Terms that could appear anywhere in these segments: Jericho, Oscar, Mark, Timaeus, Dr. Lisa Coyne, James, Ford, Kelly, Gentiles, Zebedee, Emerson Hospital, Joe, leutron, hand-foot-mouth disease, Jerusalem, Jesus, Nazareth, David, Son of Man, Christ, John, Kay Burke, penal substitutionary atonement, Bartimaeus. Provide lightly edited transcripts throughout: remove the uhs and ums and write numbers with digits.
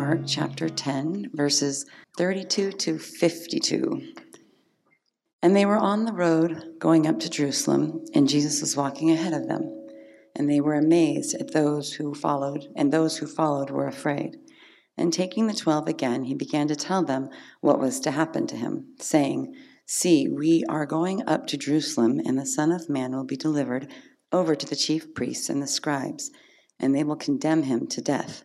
Mark chapter 10, verses 32 to 52. And they were on the road going up to Jerusalem, and Jesus was walking ahead of them. And they were amazed at those who followed, and those who followed were afraid. And taking the 12 again, he began to tell them what was to happen to him, saying, "See, we are going up to Jerusalem, and the Son of Man will be delivered over to the chief priests and the scribes, and they will condemn him to death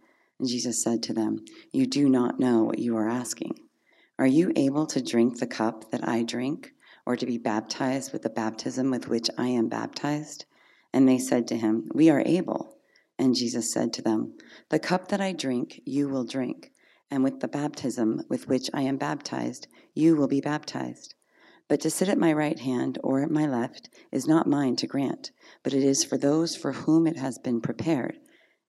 And Jesus said to them, "You do not know what you are asking. Are you able to drink the cup that I drink, or to be baptized with the baptism with which I am baptized?" And they said to him, "We are able." And Jesus said to them, "The cup that I drink, you will drink, and with the baptism with which I am baptized, you will be baptized. But to sit at my right hand or at my left is not mine to grant, but it is for those for whom it has been prepared."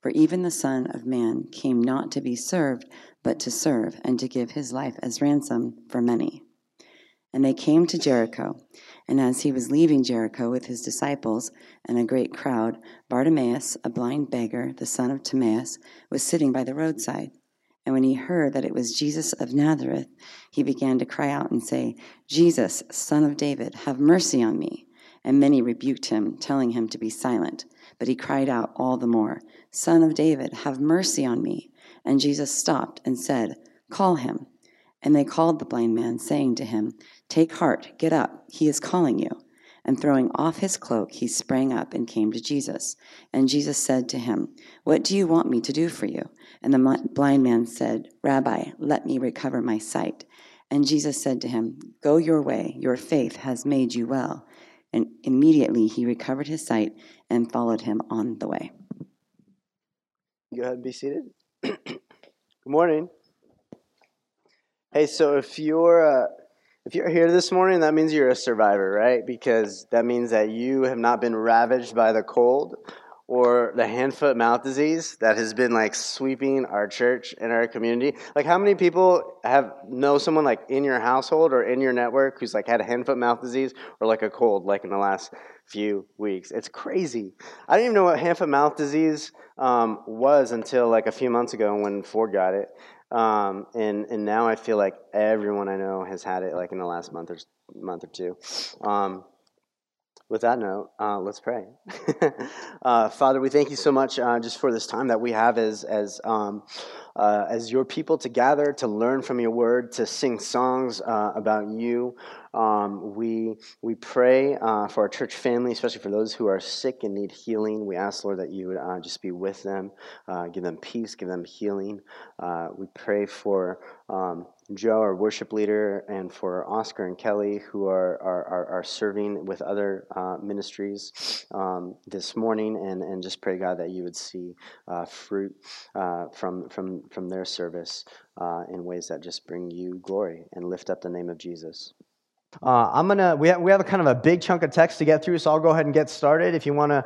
For even the Son of Man came not to be served, but to serve, and to give his life as ransom for many." And they came to Jericho, and as he was leaving Jericho with his disciples and a great crowd, Bartimaeus, a blind beggar, the son of Timaeus, was sitting by the roadside. And when he heard that it was Jesus of Nazareth, he began to cry out and say, "Jesus, Son of David, have mercy on me." And many rebuked him, telling him to be silent. But he cried out all the more, "Son of David, have mercy on me." And Jesus stopped and said, "Call him." And they called the blind man, saying to him, "Take heart, get up, he is calling you." And throwing off his cloak, he sprang up and came to Jesus. And Jesus said to him, "What do you want me to do for you?" And the blind man said, "Rabbi, let me recover my sight." And Jesus said to him, "Go your way, your faith has made you well." And immediately he recovered his sight and followed him on the way. Go ahead and be seated. Good morning. Hey, so if you're here this morning, that means you're a survivor, right? Because that means that you have not been ravaged by the cold or the hand-foot-mouth disease that has been like sweeping our church and our community. Like, how many people know someone like in your household or in your network who's like had a hand-foot-mouth disease or like a cold like in the last few weeks? It's crazy. I didn't even know what hand-foot-mouth disease was until like a few months ago when Ford got it. And now I feel like everyone I know has had it like in the last month or two. With that note, let's pray. Father, we thank you so much just for this time that we have as your people to gather, to learn from your word, to sing songs about you. We pray for our church family, especially for those who are sick and need healing. We ask, Lord, that you would just be with them, give them peace, give them healing. We pray for Joe, our worship leader, and for Oscar and Kelly, who are serving with other ministries this morning, and just pray, God, that you would see fruit from their service in ways that just bring you glory and lift up the name of Jesus. We have a kind of a big chunk of text to get through, so I'll go ahead and get started. If you want to,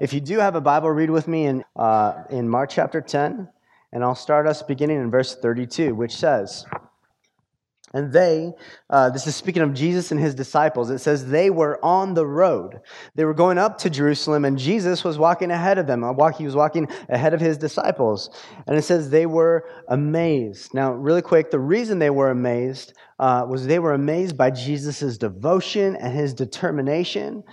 if you do have a Bible, read with me in Mark chapter 10. And I'll start us beginning in verse 32, which says, and they, this is speaking of Jesus and his disciples, it says they were on the road. They were going up to Jerusalem, and Jesus was walking ahead of them. He was walking ahead of his disciples. And it says they were amazed. Now, really quick, the reason they were amazed was they were amazed by Jesus' devotion and his determination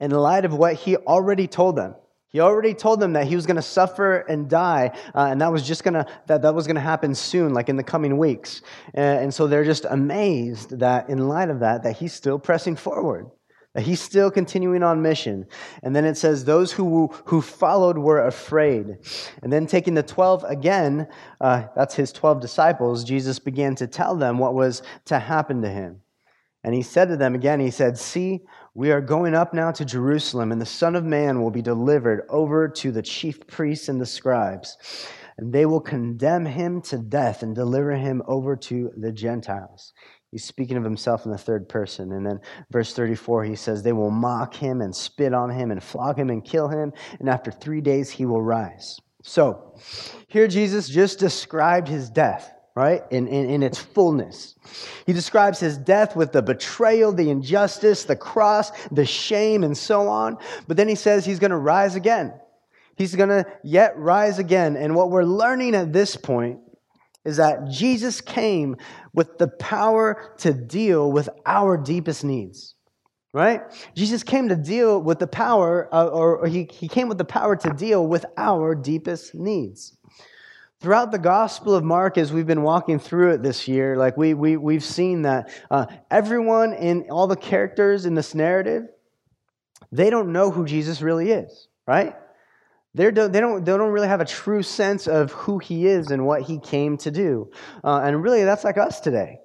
in light of what he already told them. He already told them that he was going to suffer and die, and that was just going to that was going to happen soon, like in the coming weeks. And so they're just amazed that, in light of that, he's still pressing forward, that he's still continuing on mission. And then it says, "Those who followed were afraid." And then taking the 12 again, that's his 12 disciples. Jesus began to tell them what was to happen to him. And he said to them again, he said, "See, we are going up now to Jerusalem, and the Son of Man will be delivered over to the chief priests and the scribes, and they will condemn him to death and deliver him over to the Gentiles." He's speaking of himself in the third person. And then verse 34, he says, "They will mock him and spit on him and flog him and kill him, and after 3 days he will rise." So here Jesus just described his death, right? In its fullness. He describes his death with the betrayal, the injustice, the cross, the shame, and so on. But then he says he's going to rise again. He's going to yet rise again. And what we're learning at this point is that Jesus came with the power to deal with our deepest needs, right? Jesus came to deal with the power, he came with the power to deal with our deepest needs. Throughout the Gospel of Mark, as we've been walking through it this year, like we've seen that everyone in all the characters in this narrative, they don't know who Jesus really is, right? They don't really have a true sense of who he is and what he came to do, and really that's like us today.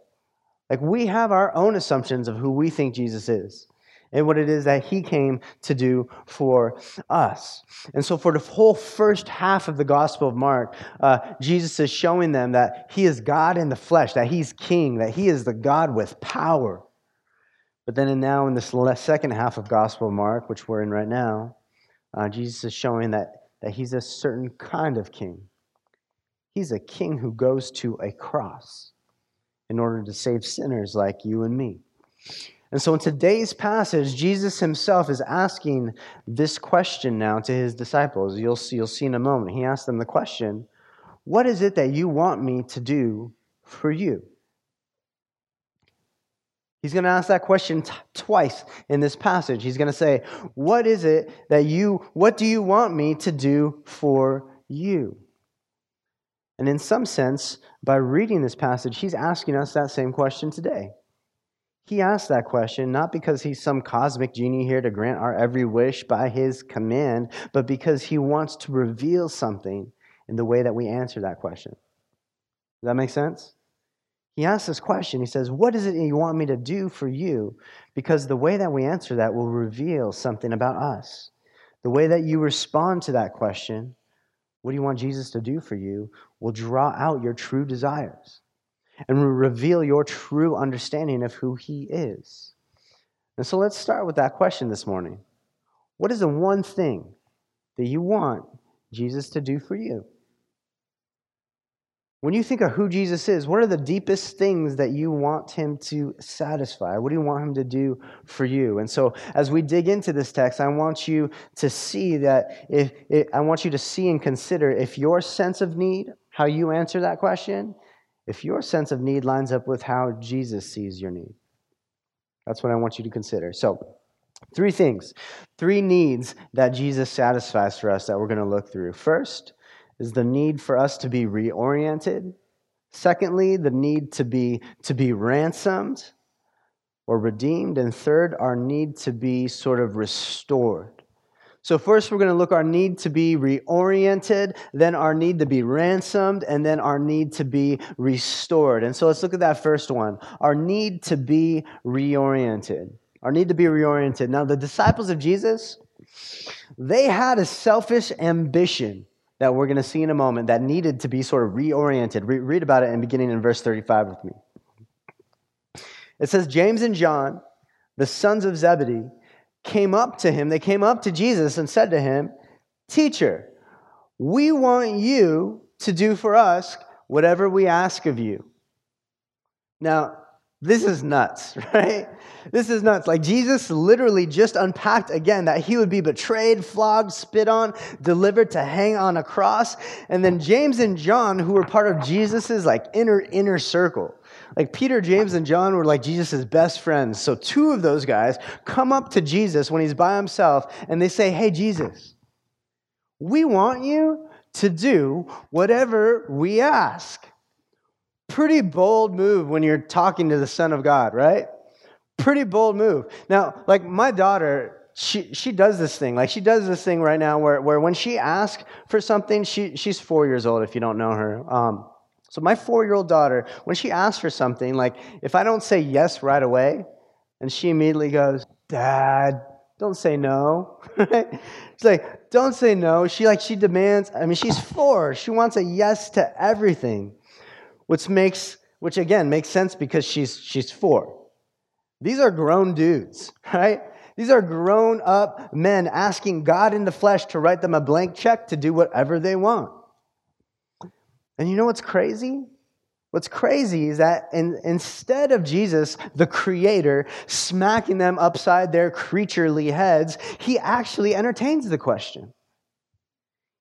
Like we have our own assumptions of who we think Jesus is and what it is that he came to do for us. And so for the whole first half of the Gospel of Mark, Jesus is showing them that he is God in the flesh, that he's king, that he is the God with power. But then now in this second half of Gospel of Mark, which we're in right now, Jesus is showing that he's a certain kind of king. He's a king who goes to a cross in order to save sinners like you and me. And so in today's passage, Jesus himself is asking this question now to his disciples. You'll see in a moment. He asked them the question, "What is it that you want me to do for you?" He's going to ask that question twice in this passage. He's going to say, "What do you want me to do for you?" And in some sense, by reading this passage, he's asking us that same question today. He asked that question not because he's some cosmic genie here to grant our every wish by his command, but because he wants to reveal something in the way that we answer that question. Does that make sense? He asks this question. He says, "What is it you want me to do for you?" Because the way that we answer that will reveal something about us. The way that you respond to that question, "What do you want Jesus to do for you?" will draw out your true desires and will reveal your true understanding of who he is. And so let's start with that question this morning. What is the one thing that you want Jesus to do for you? When you think of who Jesus is, what are the deepest things that you want him to satisfy? What do you want him to do for you? And so as we dig into this text, I want you to see that I want you to see and consider if your sense of need, how you answer that question, if your sense of need lines up with how Jesus sees your need. That's what I want you to consider. So, three things, three needs that Jesus satisfies for us that we're going to look through. First is the need for us to be reoriented. Secondly, the need to be ransomed or redeemed. And third, our need to be sort of restored. So first we're going to look at our need to be reoriented, then our need to be ransomed, and then our need to be restored. And so let's look at that first one, our need to be reoriented. Our need to be reoriented. Now the disciples of Jesus, they had a selfish ambition that we're going to see in a moment that needed to be sort of reoriented. Read about it and beginning in verse 35 with me. It says, "James and John, the sons of Zebedee, came up to him," they came up to Jesus and said to him, "Teacher, we want you to do for us whatever we ask of you." Now, this is nuts, right? This is nuts. Like Jesus literally just unpacked again that he would be betrayed, flogged, spit on, delivered to hang on a cross. And then James and John, who were part of Jesus's like inner circle, like Peter, James, and John were like Jesus' best friends. So two of those guys come up to Jesus when he's by himself and they say, "Hey, Jesus, we want you to do whatever we ask. Pretty bold move when you're talking to the Son of God, right? Pretty bold move. Now, like my daughter, she does this thing. Like she does this thing right now where when she asks for something, she's 4 years old if you don't know her. So my 4-year-old daughter, when she asks for something, like if I don't say yes right away, and she immediately goes, Dad, don't say no. Right? She's like, don't say no. She demands. I mean, she's 4. She wants a yes to everything, which again makes sense because she's 4. These are grown dudes, right? These are grown-up men asking God in the flesh to write them a blank check to do whatever they want. And you know what's crazy? What's crazy is that instead of Jesus, the Creator, smacking them upside their creaturely heads, he actually entertains the question.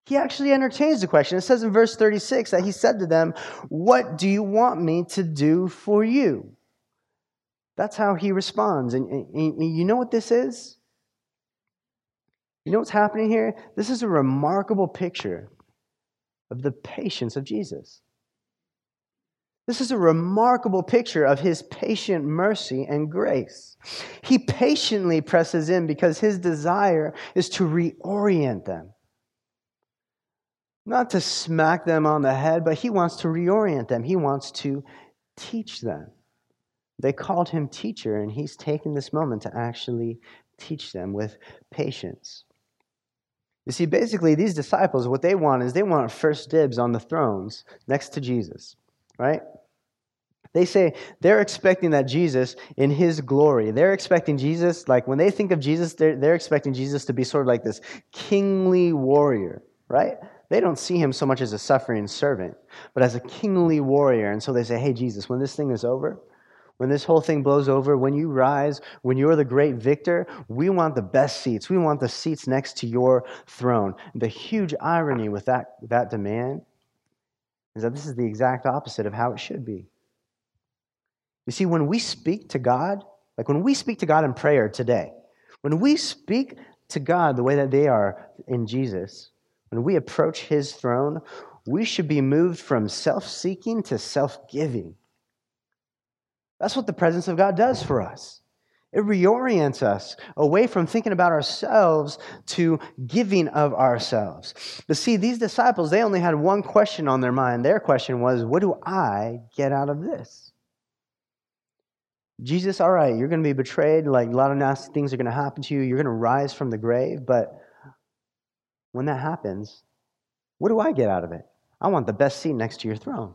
He actually entertains the question. It says in verse 36 that he said to them, "What do you want me to do for you?" That's how he responds. And you know what this is? You know what's happening here? This is a remarkable picture of the patience of Jesus. This is a remarkable picture of his patient mercy and grace. He patiently presses in because his desire is to reorient them. Not to smack them on the head, but he wants to reorient them. He wants to teach them. They called him teacher, and he's taken this moment to actually teach them with patience. You see, basically, these disciples, what they want is they want first dibs on the thrones next to Jesus, right? They say they're expecting that Jesus in his glory. They're expecting Jesus, like when they think of Jesus, they're expecting Jesus to be sort of like this kingly warrior, right? They don't see him so much as a suffering servant, but as a kingly warrior. And so they say, hey, Jesus, when this thing is over, when this whole thing blows over, when you rise, when you're the great victor, we want the best seats. We want the seats next to your throne. The huge irony with that demand is that this is the exact opposite of how it should be. You see, when we speak to God, like when we speak to God in prayer today, when we speak to God the way that they are in Jesus, when we approach his throne, we should be moved from self-seeking to self-giving. That's what the presence of God does for us. It reorients us away from thinking about ourselves to giving of ourselves. But see, these disciples, they only had one question on their mind. Their question was, what do I get out of this? Jesus, all right, you're going to be betrayed. Like, a lot of nasty things are going to happen to you. You're going to rise from the grave. But when that happens, what do I get out of it? I want the best seat next to your throne.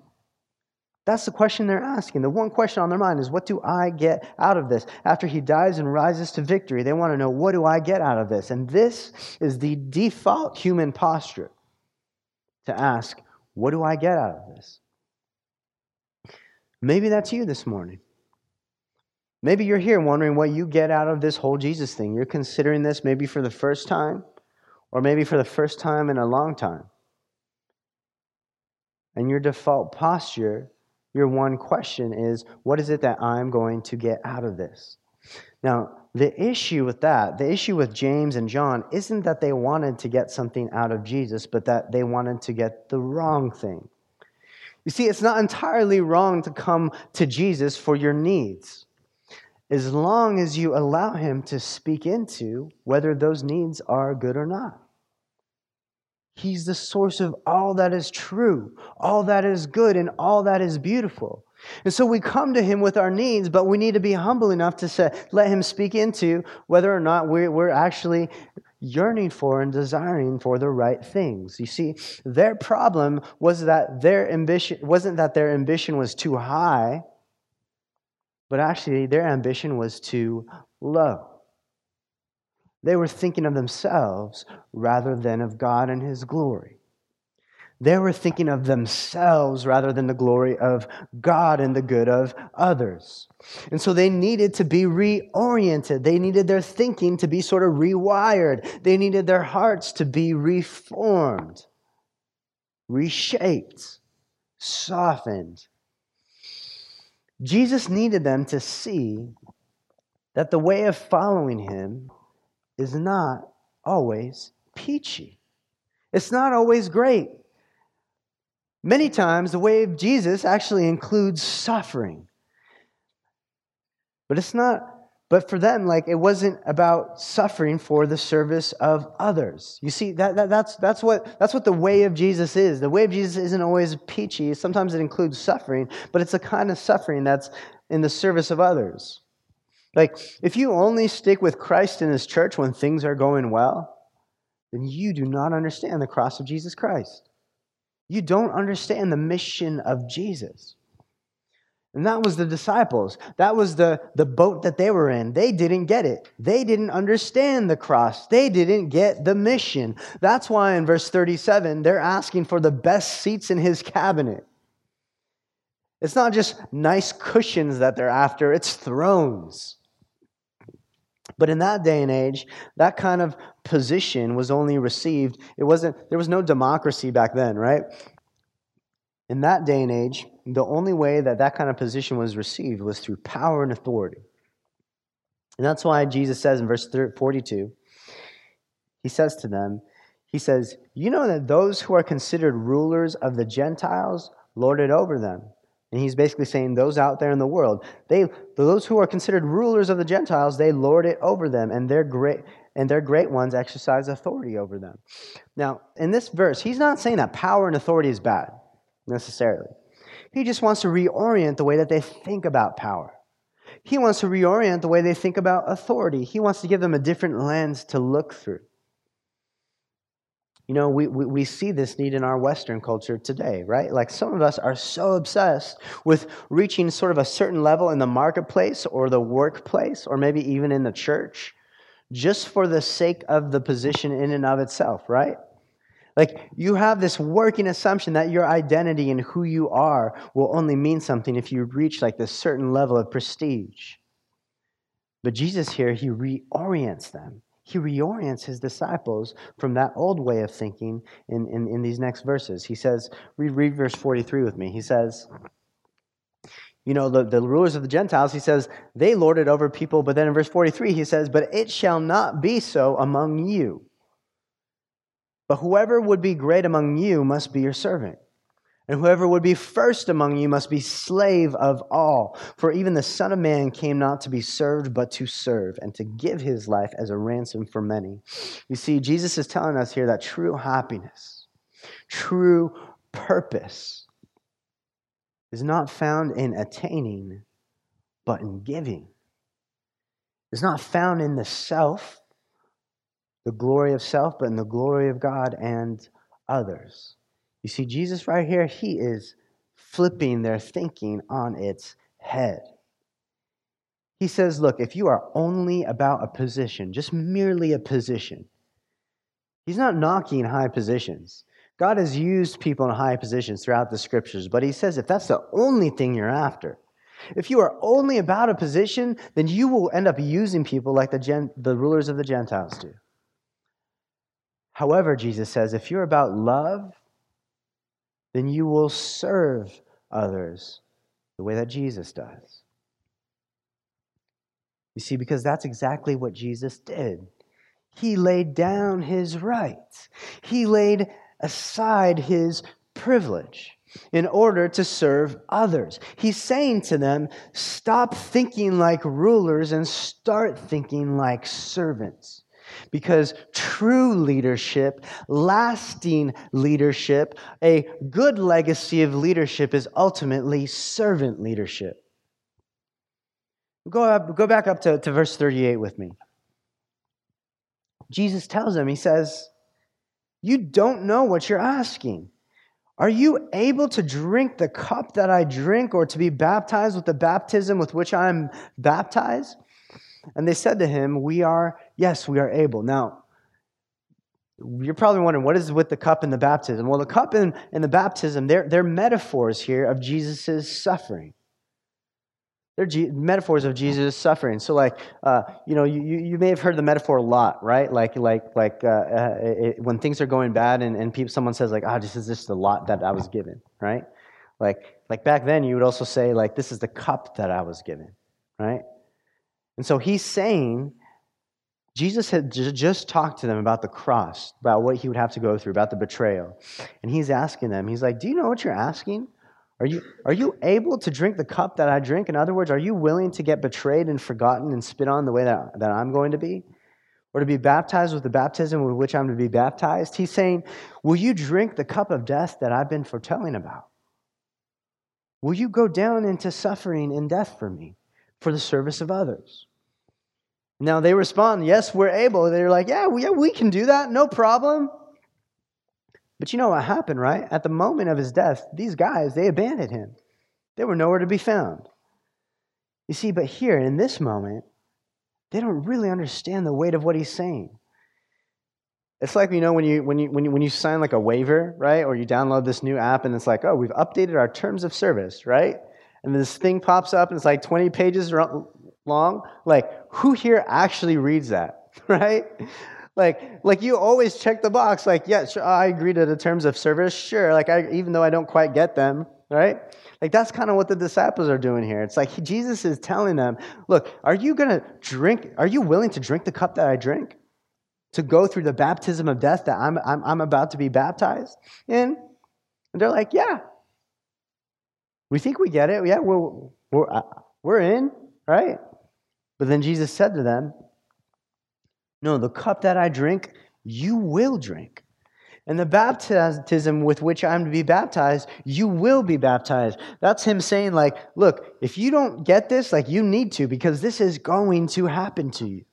That's the question they're asking. The one question on their mind is, what do I get out of this? After he dies and rises to victory, they want to know, what do I get out of this? And this is the default human posture, to ask, what do I get out of this? Maybe that's you this morning. Maybe you're here wondering what you get out of this whole Jesus thing. You're considering this maybe for the first time, or maybe for the first time in a long time. And your default posture, your one question is, what is it that I'm going to get out of this? Now, the issue with James and John, isn't that they wanted to get something out of Jesus, but that they wanted to get the wrong thing. You see, it's not entirely wrong to come to Jesus for your needs, as long as you allow him to speak into whether those needs are good or not. He's the source of all that is true, all that is good, and all that is beautiful. And so we come to him with our needs, but we need to be humble enough to let him speak into whether or not we're actually yearning for and desiring for the right things. You see, their problem was that their ambition was too high, but actually their ambition was too low. They were thinking of themselves rather than of God and his glory. They were thinking of themselves rather than the glory of God and the good of others. And so they needed to be reoriented. They needed their thinking to be sort of rewired. They needed their hearts to be reformed, reshaped, softened. Jesus needed them to see that the way of following him is not always peachy. It's not always great. Many times, the way of Jesus actually includes suffering. But it's not, but for them, like, it wasn't about suffering for the service of others. You see, that's what the way of Jesus is. The way of Jesus isn't always peachy. Sometimes it includes suffering, but it's a kind of suffering that's in the service of others. Like, if you only stick with Christ in His church when things are going well, then you do not understand the cross of Jesus Christ. You don't understand the mission of Jesus. And that was the disciples. That was the boat that they were in. They didn't get it. They didn't understand the cross. They didn't get the mission. That's why in verse 37, they're asking for the best seats in His cabinet. It's not just nice cushions that they're after. It's thrones. But in that day and age, that kind of position was only received. There was no democracy back then, right? In that day and age, the only way that that kind of position was received was through power and authority. And that's why Jesus says in verse 42, He says to them, He says, "You know that those who are considered rulers of the Gentiles lord it over them." And He's basically saying those out there in the world, those who are considered rulers of the Gentiles, they lord it over them, and their great ones exercise authority over them. Now, in this verse, He's not saying that power and authority is bad, necessarily. He just wants to reorient the way that they think about power. He wants to reorient the way they think about authority. He wants to give them a different lens to look through. You know, we see this need in our Western culture today, right? Like, some of us are so obsessed with reaching sort of a certain level in the marketplace or the workplace or maybe even in the church just for the sake of the position in and of itself, right? Like, you have this working assumption that your identity and who you are will only mean something if you reach, like, this certain level of prestige. But Jesus here, He reorients them. He reorients His disciples from that old way of thinking in these next verses. He says, read verse 43 with me. He says, you know, the rulers of the Gentiles, He says, they lord it over people. But then in verse 43, He says, "But it shall not be so among you. But whoever would be great among you must be your servant. And whoever would be first among you must be slave of all. For even the Son of Man came not to be served, but to serve, and to give His life as a ransom for many." You see, Jesus is telling us here that true happiness, true purpose is not found in attaining, but in giving. It's not found in the self, the glory of self, but in the glory of God and others. You see, Jesus right here, He is flipping their thinking on its head. He says, look, if you are only about a position, just merely a position, He's not knocking high positions. God has used people in high positions throughout the Scriptures, but He says if that's the only thing you're after, if you are only about a position, then you will end up using people like the rulers of the Gentiles do. However, Jesus says, if you're about love, then you will serve others the way that Jesus does. You see, because that's exactly what Jesus did. He laid down His rights. He laid aside His privilege in order to serve others. He's saying to them, stop thinking like rulers and start thinking like servants. Because true leadership, lasting leadership, a good legacy of leadership is ultimately servant leadership. Go back up to verse 38 with me. Jesus tells them, He says, "You don't know what you're asking. Are you able to drink the cup that I drink or to be baptized with the baptism with which I am baptized?" And they said to Him, "Yes, we are able." Now, you're probably wondering, what is with the cup and the baptism? Well, the cup and the baptism, they're metaphors here of Jesus' suffering. They're metaphors of Jesus' suffering. So, like, you know, you may have heard the metaphor a lot, right? When things are going bad and someone says, like, "Ah, this is just the lot that I was given," right? Like back then, you would also say, like, "This is the cup that I was given," right? And so He's saying, Jesus had just talked to them about the cross, about what he would have to go through, about the betrayal. And he's asking them, he's like, do you know what you're asking? Are you able to drink the cup that I drink? In other words, are you willing to get betrayed and forgotten and spit on the way that I'm going to be? Or to be baptized with the baptism with which I'm to be baptized? He's saying, will you drink the cup of death that I've been foretelling about? Will you go down into suffering and death for me, for the service of others? Now they respond, yes, we're able. They're like, yeah, we can do that, no problem. But you know what happened, right? At the moment of his death, these guys, they abandoned him. They were nowhere to be found. You see, but here in this moment, they don't really understand the weight of what he's saying. It's like, you know, when you sign like a waiver, right? Or you download this new app and it's like, oh, we've updated our terms of service, right? And this thing pops up and it's like 20 pages long. Like, who here actually reads that, right? Like you always check the box, like, yeah, sure, I agree to the terms of service, sure, like, even though I don't quite get them, right? Like, that's kind of what the disciples are doing here. It's like Jesus is telling them, look, are you willing to drink the cup that I drink? To go through the baptism of death that I'm about to be baptized in? And they're like, yeah. We think we get it, yeah, we're in, right? But then Jesus said to them, no, the cup that I drink, you will drink. And the baptism with which I'm to be baptized, you will be baptized. That's him saying, like, look, if you don't get this, like, you need to, because this is going to happen to you.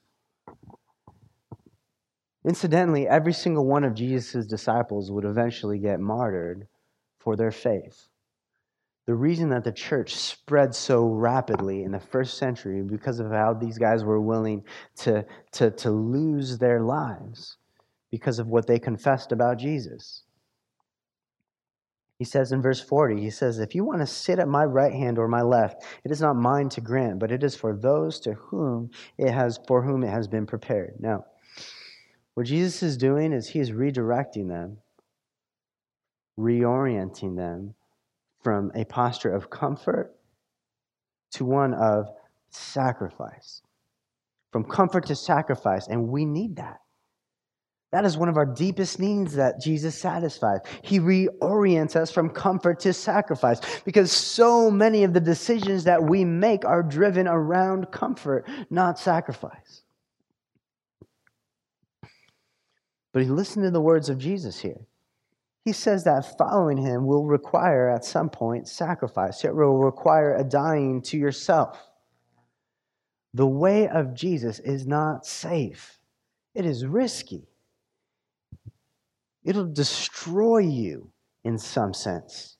Incidentally, every single one of Jesus' disciples would eventually get martyred for their faith. The reason that the church spread so rapidly in the first century because of how these guys were willing to lose their lives because of what they confessed about Jesus. He says in verse 40, he says, if you want to sit at my right hand or my left, it is not mine to grant, but it is for those for whom it has been prepared. Now, what Jesus is doing is he is redirecting them, reorienting them, from a posture of comfort to one of sacrifice. From comfort to sacrifice, and we need that. That is one of our deepest needs that Jesus satisfies. He reorients us from comfort to sacrifice because so many of the decisions that we make are driven around comfort, not sacrifice. But listen to the words of Jesus here. He says that following him will require, at some point, sacrifice. It will require a dying to yourself. The way of Jesus is not safe. It is risky. It'll destroy you in some sense.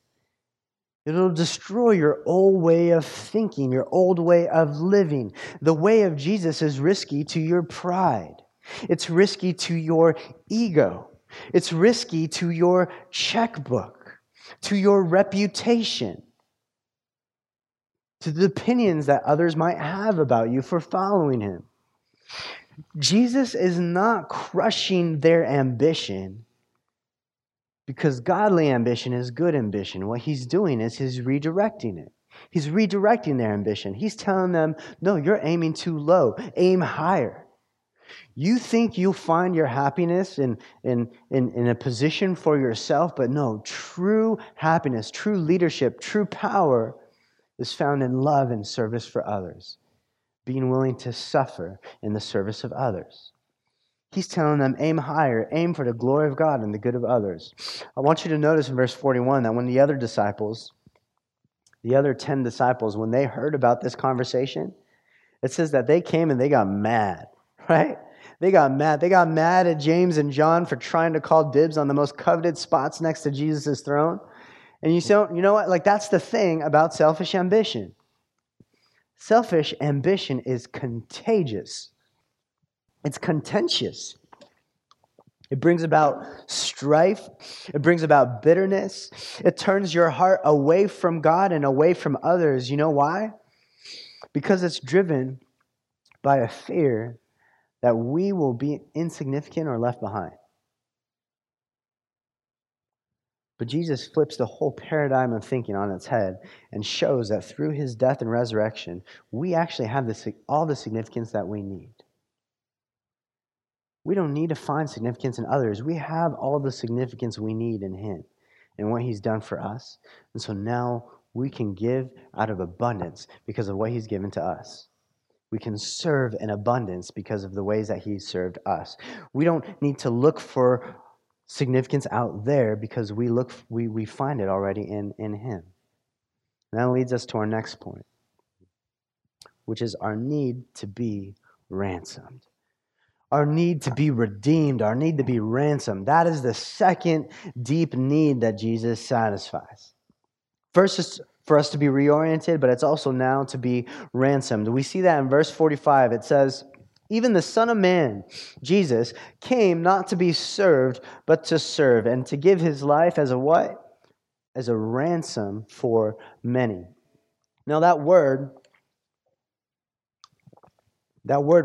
It'll destroy your old way of thinking, your old way of living. The way of Jesus is risky to your pride. It's risky to your ego. It's risky to your checkbook, to your reputation, to the opinions that others might have about you for following him. Jesus is not crushing their ambition because godly ambition is good ambition. What he's doing is he's redirecting it. He's redirecting their ambition. He's telling them, no, you're aiming too low. Aim higher. You think you'll find your happiness in a position for yourself, but no, true happiness, true leadership, true power is found in love and service for others, being willing to suffer in the service of others. He's telling them, aim higher, aim for the glory of God and the good of others. I want you to notice in verse 41 that when the other 10 disciples, when they heard about this conversation, it says that they came and they got mad. Right? They got mad. They got mad at James and John for trying to call dibs on the most coveted spots next to Jesus' throne. And you know what? Like, that's the thing about selfish ambition. Selfish ambition is contagious. It's contentious. It brings about strife. It brings about bitterness. It turns your heart away from God and away from others. You know why? Because it's driven by a fear that we will be insignificant or left behind. But Jesus flips the whole paradigm of thinking on its head and shows that through his death and resurrection, we actually have all the significance that we need. We don't need to find significance in others. We have all the significance we need in Him and what He's done for us. And so now we can give out of abundance because of what He's given to us. We can serve in abundance because of the ways that He served us. We don't need to look for significance out there because we find it already in Him. And that leads us to our next point, which is our need to be ransomed. Our need to be redeemed, our need to be ransomed. That is the second deep need that Jesus satisfies. First is for us to be reoriented, but it's also now to be ransomed. We see that in verse 45. It says, "Even the Son of Man, Jesus, came not to be served, but to serve, and to give His life as a what? As a ransom for many." Now that word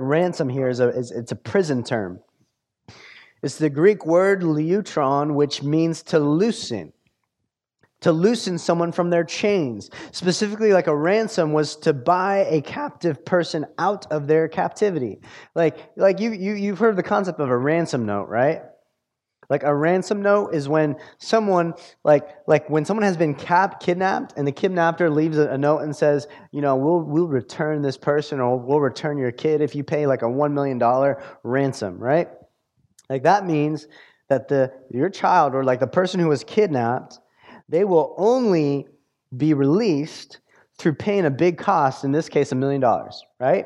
ransom here it's a prison term. It's the Greek word leutron, which means to loosen. To loosen someone from their chains. Specifically, like a ransom was to buy a captive person out of their captivity. Like you've heard the concept of a ransom note, right? Like a ransom note is when someone, like when someone has been kidnapped and the kidnapper leaves a note and says, you know, we'll return this person, or we'll return your kid if you pay like a $1 million ransom, right? Like that means that your child, or like the person who was kidnapped, they will only be released through paying a big cost, in this case $1 million, right? A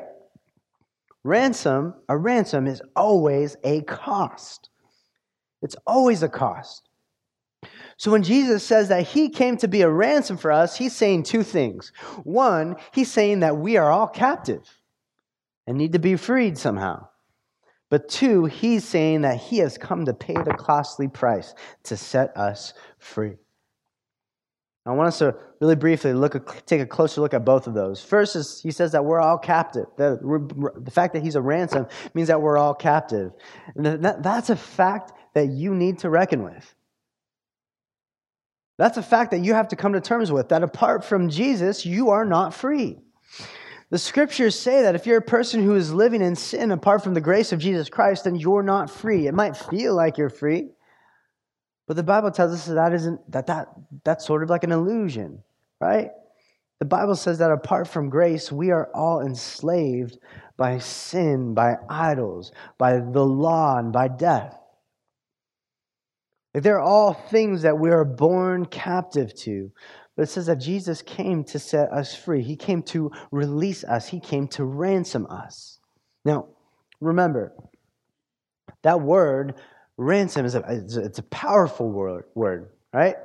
ransom is always a cost. It's always a cost. So when Jesus says that He came to be a ransom for us, He's saying two things. One, He's saying that we are all captive and need to be freed somehow. But two, He's saying that He has come to pay the costly price to set us free. I want us to really briefly take a closer look at both of those. First, He says that we're all captive. The fact that He's a ransom means that we're all captive. And that's a fact that you need to reckon with. That's a fact that you have to come to terms with, that apart from Jesus, you are not free. The Scriptures say that if you're a person who is living in sin apart from the grace of Jesus Christ, then you're not free. It might feel like you're free, but the Bible tells us that's sort of like an illusion, right? The Bible says that apart from grace, we are all enslaved by sin, by idols, by the law, and by death. Like, they're all things that we are born captive to. But it says that Jesus came to set us free. He came to release us. He came to ransom us. Now, remember, that word ransom it's a powerful word, right?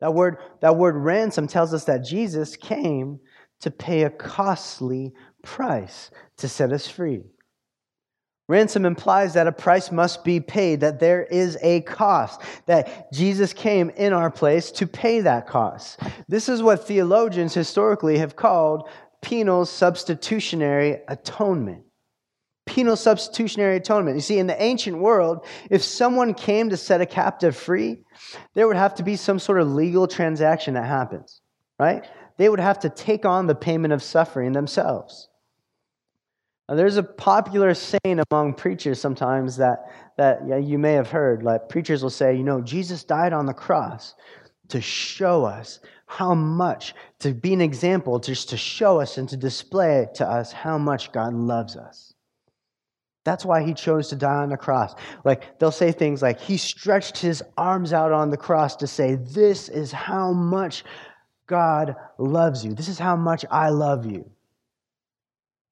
That word ransom tells us that Jesus came to pay a costly price to set us free. Ransom implies that a price must be paid, that there is a cost, that Jesus came in our place to pay that cost. This is what theologians historically have called penal substitutionary atonement. Penal substitutionary atonement. You see, in the ancient world, if someone came to set a captive free, there would have to be some sort of legal transaction that happens, right? They would have to take on the payment of suffering themselves. Now, there's a popular saying among preachers sometimes that you may have heard. Like, preachers will say, you know, Jesus died on the cross to show us how much, to be an example, just to show us and to display to us how much God loves us. That's why He chose to die on the cross. Like, they'll say things like, He stretched His arms out on the cross to say, this is how much God loves you. This is how much I love you.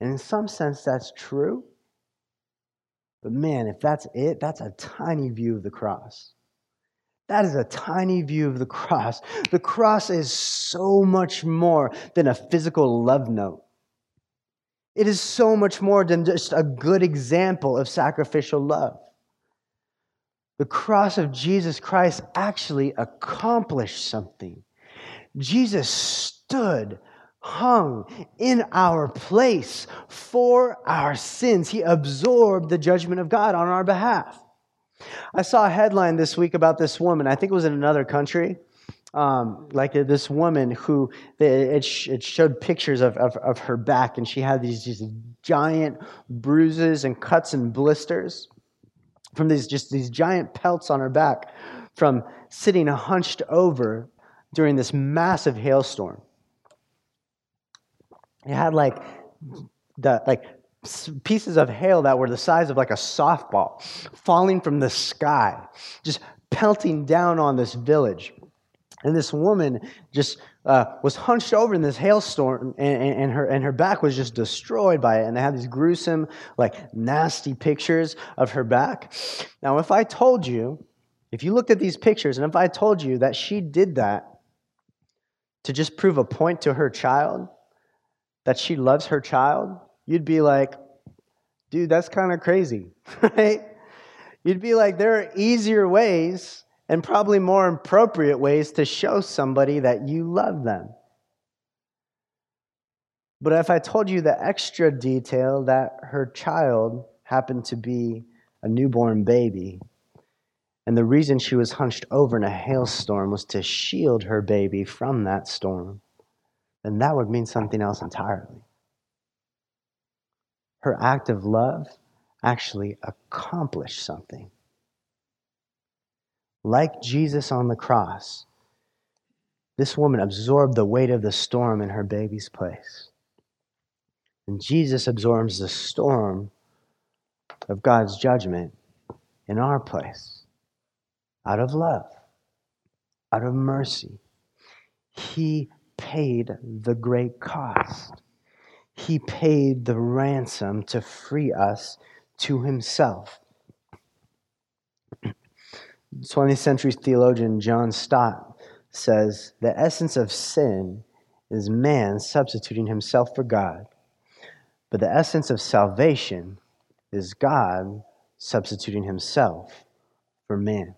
And in some sense, that's true. But man, if that's it, that's a tiny view of the cross. That is a tiny view of the cross. The cross is so much more than a physical love note. It is so much more than just a good example of sacrificial love. The cross of Jesus Christ actually accomplished something. Jesus stood, hung in our place for our sins. He absorbed the judgment of God on our behalf. I saw a headline this week about this woman. I think it was in another country. Like this woman who, it showed pictures of her back, and she had these giant bruises and cuts and blisters. from these giant pelts on her back from sitting hunched over during this massive hailstorm. It had like pieces of hail that were the size of like a softball falling from the sky, just pelting down on this village. And this woman just was hunched over in this hailstorm, and her back was just destroyed by it. And they had these gruesome, like nasty pictures of her back. Now, if I told you, if you looked at these pictures, and if I told you that she did that to just prove a point to her child, that she loves her child, you'd be like, dude, that's kind of crazy, right? You'd be like, there are easier ways and probably more appropriate ways to show somebody that you love them. But if I told you the extra detail that her child happened to be a newborn baby, and the reason she was hunched over in a hailstorm was to shield her baby from that storm, then that would mean something else entirely. Her act of love actually accomplished something. Like Jesus on the cross, this woman absorbed the weight of the storm in her baby's place. And Jesus absorbs the storm of God's judgment in our place, out of love, out of mercy. He paid the great cost. He paid the ransom to free us to himself. 20th century theologian John Stott says, the essence of sin is man substituting himself for God, but the essence of salvation is God substituting himself for man.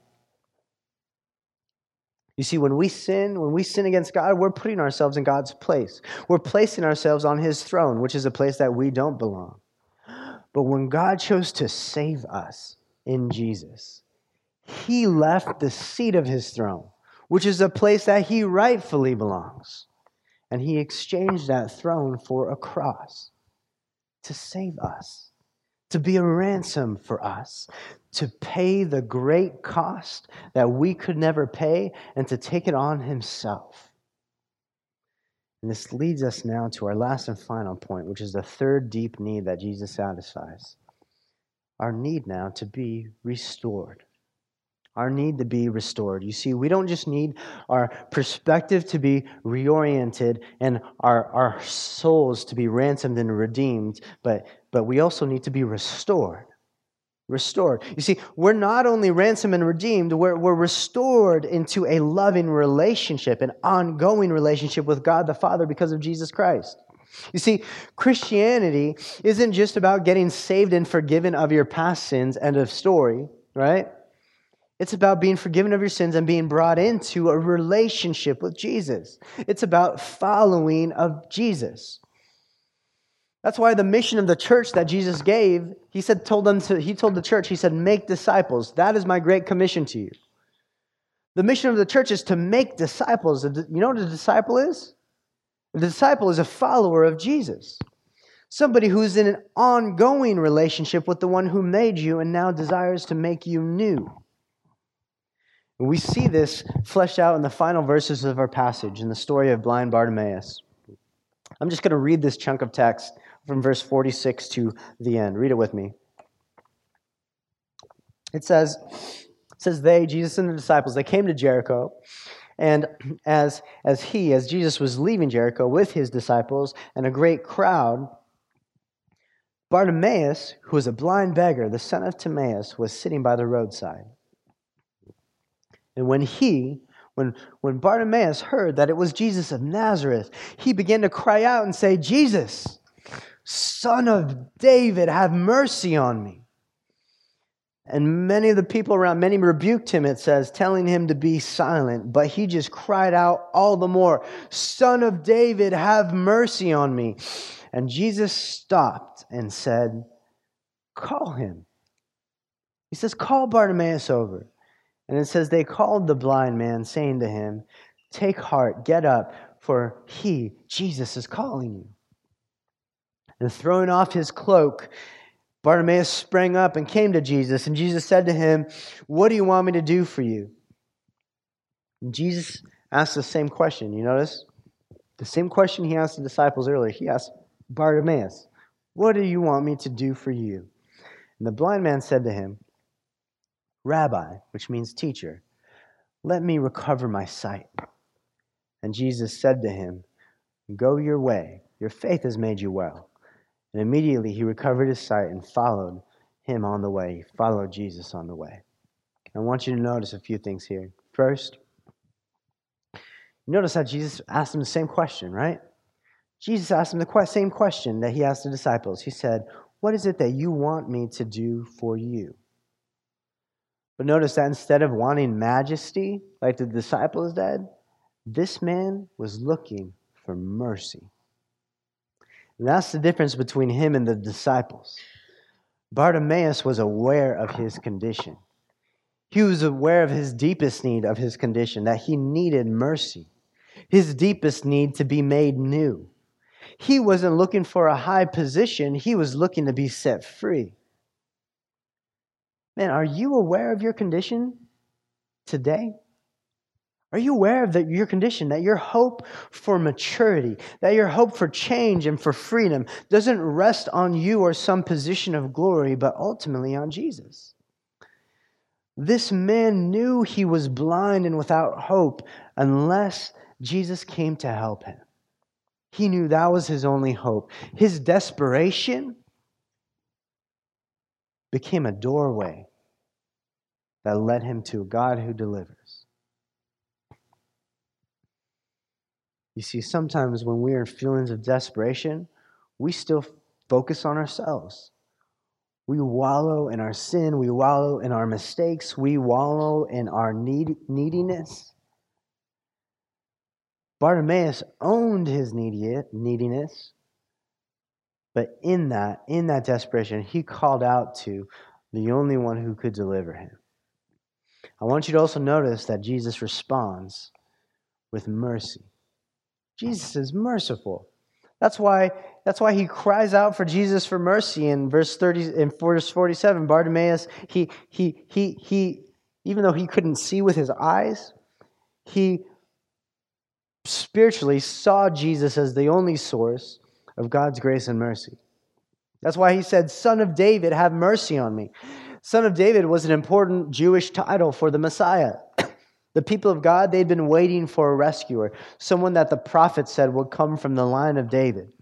You see, when we sin against God, we're putting ourselves in God's place. We're placing ourselves on his throne, which is a place that we don't belong. But when God chose to save us in Jesus, he left the seat of his throne, which is a place that he rightfully belongs. And he exchanged that throne for a cross to save us, to be a ransom for us, to pay the great cost that we could never pay, and to take it on himself. And this leads us now to our last and final point, which is the third deep need that Jesus satisfies. Our need now to be restored. Our need to be restored. You see, we don't just need our perspective to be reoriented and our souls to be ransomed and redeemed, but we also need to be restored. Restored. You see, we're not only ransomed and redeemed, we're restored into a loving relationship, an ongoing relationship with God the Father because of Jesus Christ. You see, Christianity isn't just about getting saved and forgiven of your past sins, end of story, right? It's about being forgiven of your sins and being brought into a relationship with Jesus. It's about following of Jesus. That's why the mission of the church that Jesus gave, he told the church, make disciples. That is my great commission to you. The mission of the church is to make disciples. You know what a disciple is? A disciple is a follower of Jesus. Somebody who is in an ongoing relationship with the one who made you and now desires to make you new. We see this fleshed out in the final verses of our passage in the story of blind Bartimaeus. I'm just going to read this chunk of text from verse 46 to the end. Read it with me. It says Jesus and the disciples, they came to Jericho, and as Jesus was leaving Jericho with his disciples and a great crowd, Bartimaeus, who was a blind beggar, the son of Timaeus, was sitting by the roadside. And when Bartimaeus heard that it was Jesus of Nazareth, he began to cry out and say, Jesus, Son of David, have mercy on me. And many of the people around, many rebuked him, it says, telling him to be silent. But he just cried out all the more, Son of David, have mercy on me. And Jesus stopped and said, call him. He says, call Bartimaeus over. And it says, they called the blind man, saying to him, take heart, get up, for he, Jesus, is calling you. And throwing off his cloak, Bartimaeus sprang up and came to Jesus, and Jesus said to him, "What do you want me to do for you?" And Jesus asked the same question. You notice? The same question he asked the disciples earlier. He asked Bartimaeus, "What do you want me to do for you?" And the blind man said to him, "Rabbi," which means teacher, "let me recover my sight." And Jesus said to him, "Go your way, your faith has made you well." And immediately he recovered his sight and followed him on the way. He followed Jesus on the way. I want you to notice a few things here. First, notice how Jesus asked him the same question, right? Jesus asked him the same question that he asked the disciples. He said, "What is it that you want me to do for you?" But notice that instead of wanting majesty like the disciples did, this man was looking for mercy. And that's the difference between him and the disciples. Bartimaeus was aware of his condition. He was aware of his deepest need of his condition, that he needed mercy, his deepest need to be made new. He wasn't looking for a high position. He was looking to be set free. Man, are you aware of your condition today? Are you aware of your condition, that your hope for maturity, that your hope for change and for freedom doesn't rest on you or some position of glory, but ultimately on Jesus? This man knew he was blind and without hope unless Jesus came to help him. He knew that was his only hope. His desperation became a doorway that led him to a God who delivers. You see, sometimes when we are in feelings of desperation, we still focus on ourselves. We wallow in our sin. We wallow in our mistakes. We wallow in our neediness. Bartimaeus owned his neediness. But in that desperation, he called out to the only one who could deliver him. I want you to also notice that Jesus responds with mercy. Jesus is merciful. That's why he cries out for Jesus for mercy in verse 47. Bartimaeus, he even though he couldn't see with his eyes, he spiritually saw Jesus as the only source of God's grace and mercy. That's why he said, "Son of David, have mercy on me." Son of David was an important Jewish title for the Messiah. The people of God, they'd been waiting for a rescuer, someone that the prophet said would come from the line of David.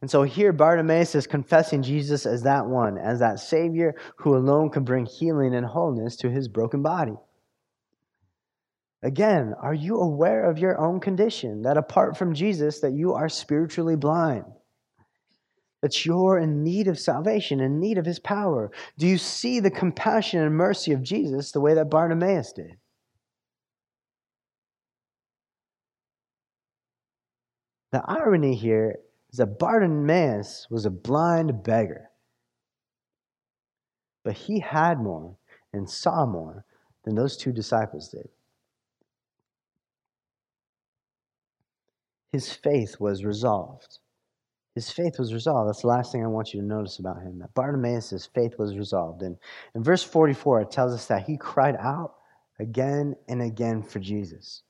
And so here Bartimaeus is confessing Jesus as that one, as that Savior who alone can bring healing and wholeness to his broken body. Again, are you aware of your own condition, that apart from Jesus, that you are spiritually blind? That you're in need of salvation, in need of his power? Do you see the compassion and mercy of Jesus the way that Bartimaeus did? The irony here is that Bartimaeus was a blind beggar, but he had more and saw more than those two disciples did. His faith was resolved. His faith was resolved. That's the last thing I want you to notice about him, that Bartimaeus' faith was resolved. And in verse 44, it tells us that he cried out again and again for Jesus.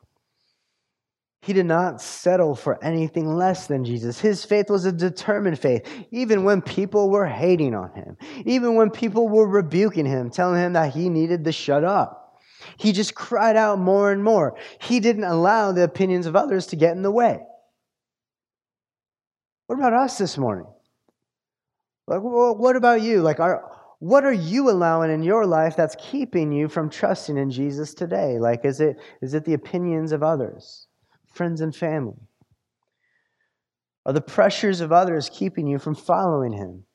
He did not settle for anything less than Jesus. His faith was a determined faith, even when people were hating on him, even when people were rebuking him, telling him that he needed to shut up. He just cried out more and more. He didn't allow the opinions of others to get in the way. What about us this morning? Like, what about you? Like, what are you allowing in your life that's keeping you from trusting in Jesus today? Like, is it the opinions of others, friends and family? Are the pressures of others keeping you from following him?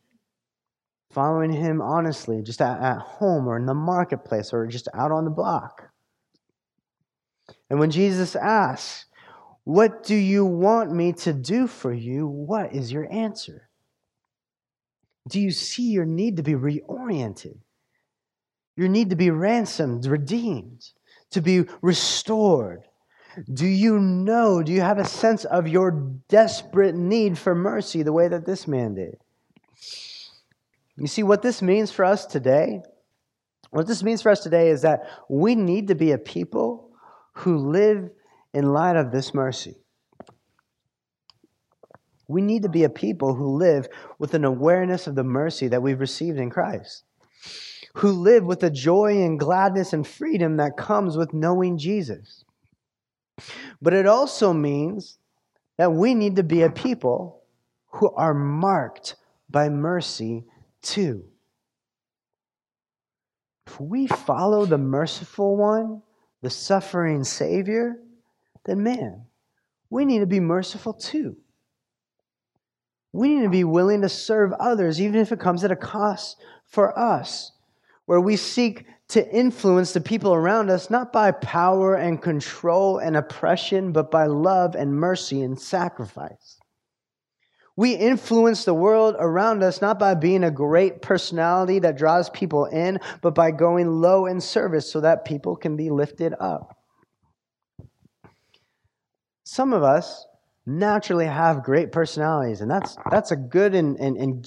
Following him honestly, just at home or in the marketplace or just out on the block. And when Jesus asks, "What do you want me to do for you?" what is your answer? Do you see your need to be reoriented? Your need to be ransomed, redeemed, to be restored? Do you know, do you have a sense of your desperate need for mercy the way that this man did? You see, what this means for us today, what this means for us today is that we need to be a people who live in light of this mercy. We need to be a people who live with an awareness of the mercy that we've received in Christ, who live with the joy and gladness and freedom that comes with knowing Jesus. But it also means that we need to be a people who are marked by mercy too. If we follow the merciful one, the suffering Savior, then man, we need to be merciful too. We need to be willing to serve others, even if it comes at a cost for us, where we seek to influence the people around us, not by power and control and oppression, but by love and mercy and sacrifice. We influence the world around us, not by being a great personality that draws people in, but by going low in service so that people can be lifted up. Some of us naturally have great personalities, and that's a good and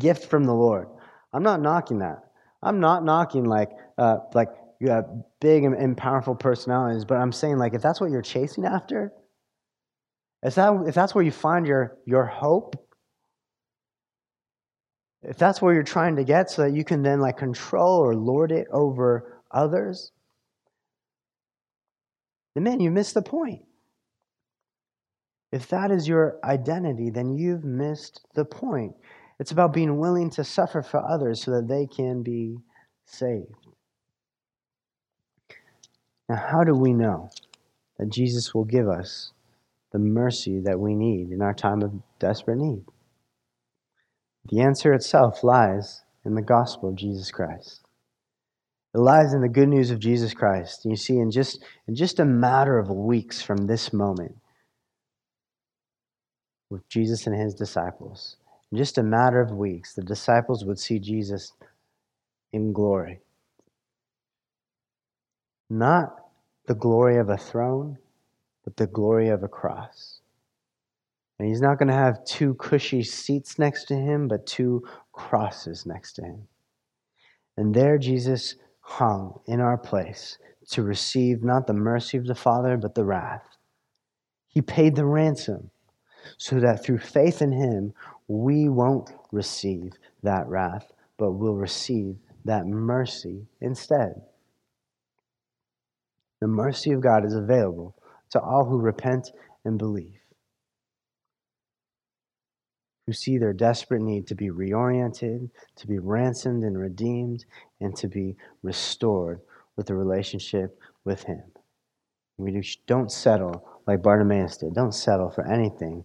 gift from the Lord. I'm not knocking that. I'm not knocking big and powerful personalities, but I'm saying if that's what you're chasing after, if that's where you find your hope, if that's where you're trying to get so that you can then control or lord it over others, then man, you missed the point. If that is your identity, then you've missed the point. It's about being willing to suffer for others so that they can be saved. Now, how do we know that Jesus will give us the mercy that we need in our time of desperate need? The answer itself lies in the gospel of Jesus Christ. It lies in the good news of Jesus Christ. You see, in just a matter of weeks from this moment, with Jesus and his disciples, in just a matter of weeks, the disciples would see Jesus in glory. Not the glory of a throne, but the glory of a cross. And he's not going to have two cushy seats next to him, but two crosses next to him. And there Jesus hung in our place to receive not the mercy of the Father, but the wrath. He paid the ransom so that through faith in him, we won't receive that wrath, but will receive that mercy instead. The mercy of God is available to all who repent and believe, who see their desperate need to be reoriented, to be ransomed and redeemed, and to be restored with a relationship with him. We don't settle like Bartimaeus did. Don't settle for anything